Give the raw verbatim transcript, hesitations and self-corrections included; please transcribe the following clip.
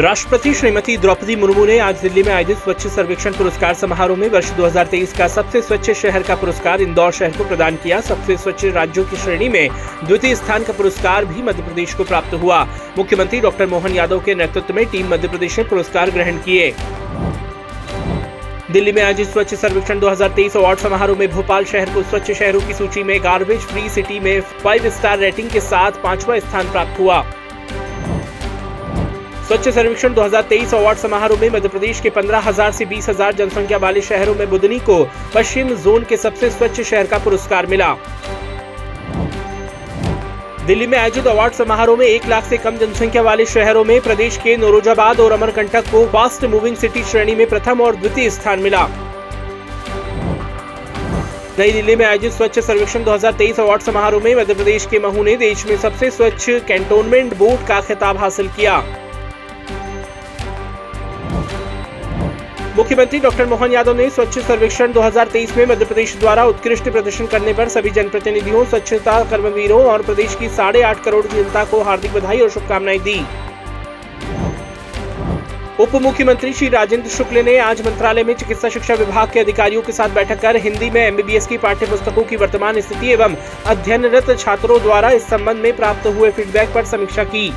राष्ट्रपति श्रीमती द्रौपदी मुर्मू ने आज दिल्ली में आयोजित स्वच्छ सर्वेक्षण पुरस्कार समारोह में वर्ष दो हज़ार तेईस का सबसे स्वच्छ शहर का पुरस्कार इंदौर शहर को प्रदान किया। सबसे स्वच्छ राज्यों की श्रेणी में द्वितीय स्थान का पुरस्कार भी मध्य प्रदेश को प्राप्त हुआ। मुख्यमंत्री डॉक्टर मोहन यादव के नेतृत्व में टीम मध्य प्रदेश ने पुरस्कार ग्रहण किए। दिल्ली में आयोजित स्वच्छ सर्वेक्षण दो हज़ार तेईस अवार्ड समारोह में भोपाल शहर को स्वच्छ शहरों की सूची में गार्बेज फ्री सिटी में फाइव स्टार रेटिंग के साथ पांचवा स्थान प्राप्त हुआ। स्वच्छ सर्वेक्षण दो हज़ार तेईस अवार्ड समारोह में मध्य प्रदेश के पंद्रह हज़ार से बीस हज़ार जनसंख्या वाले शहरों में बुधनी को पश्चिम जोन के सबसे स्वच्छ शहर का पुरस्कार मिला। दिल्ली में आयोजित अवार्ड समारोह में एक लाख से कम जनसंख्या वाले शहरों में प्रदेश के नरोजाबाद और अमरकंटक को फास्ट मूविंग सिटी श्रेणी में प्रथम और द्वितीय स्थान मिला। नई दिल्ली में आयोजित स्वच्छ सर्वेक्षण दो हज़ार तेईस अवार्ड समारोह में मध्य प्रदेश के महू ने देश में सबसे स्वच्छ कैंटोनमेंट बोर्ड का खिताब हासिल किया। मुख्यमंत्री डॉक्टर मोहन यादव ने स्वच्छ सर्वेक्षण दो हज़ार तेईस में मध्य प्रदेश द्वारा उत्कृष्ट प्रदर्शन करने पर सभी जनप्रतिनिधियों, स्वच्छता कर्मवीरों और प्रदेश की साढ़े आठ करोड़ जनता को हार्दिक बधाई और शुभकामनाएं दी। उप मुख्यमंत्री श्री राजेंद्र शुक्ल ने आज मंत्रालय में चिकित्सा शिक्षा विभाग के अधिकारियों के साथ बैठक कर हिंदी में एमबीबीएस की पाठ्य पुस्तकों की वर्तमान स्थिति एवं अध्ययनरत छात्रों द्वारा इस संबंध में प्राप्त हुए फीडबैक पर समीक्षा की।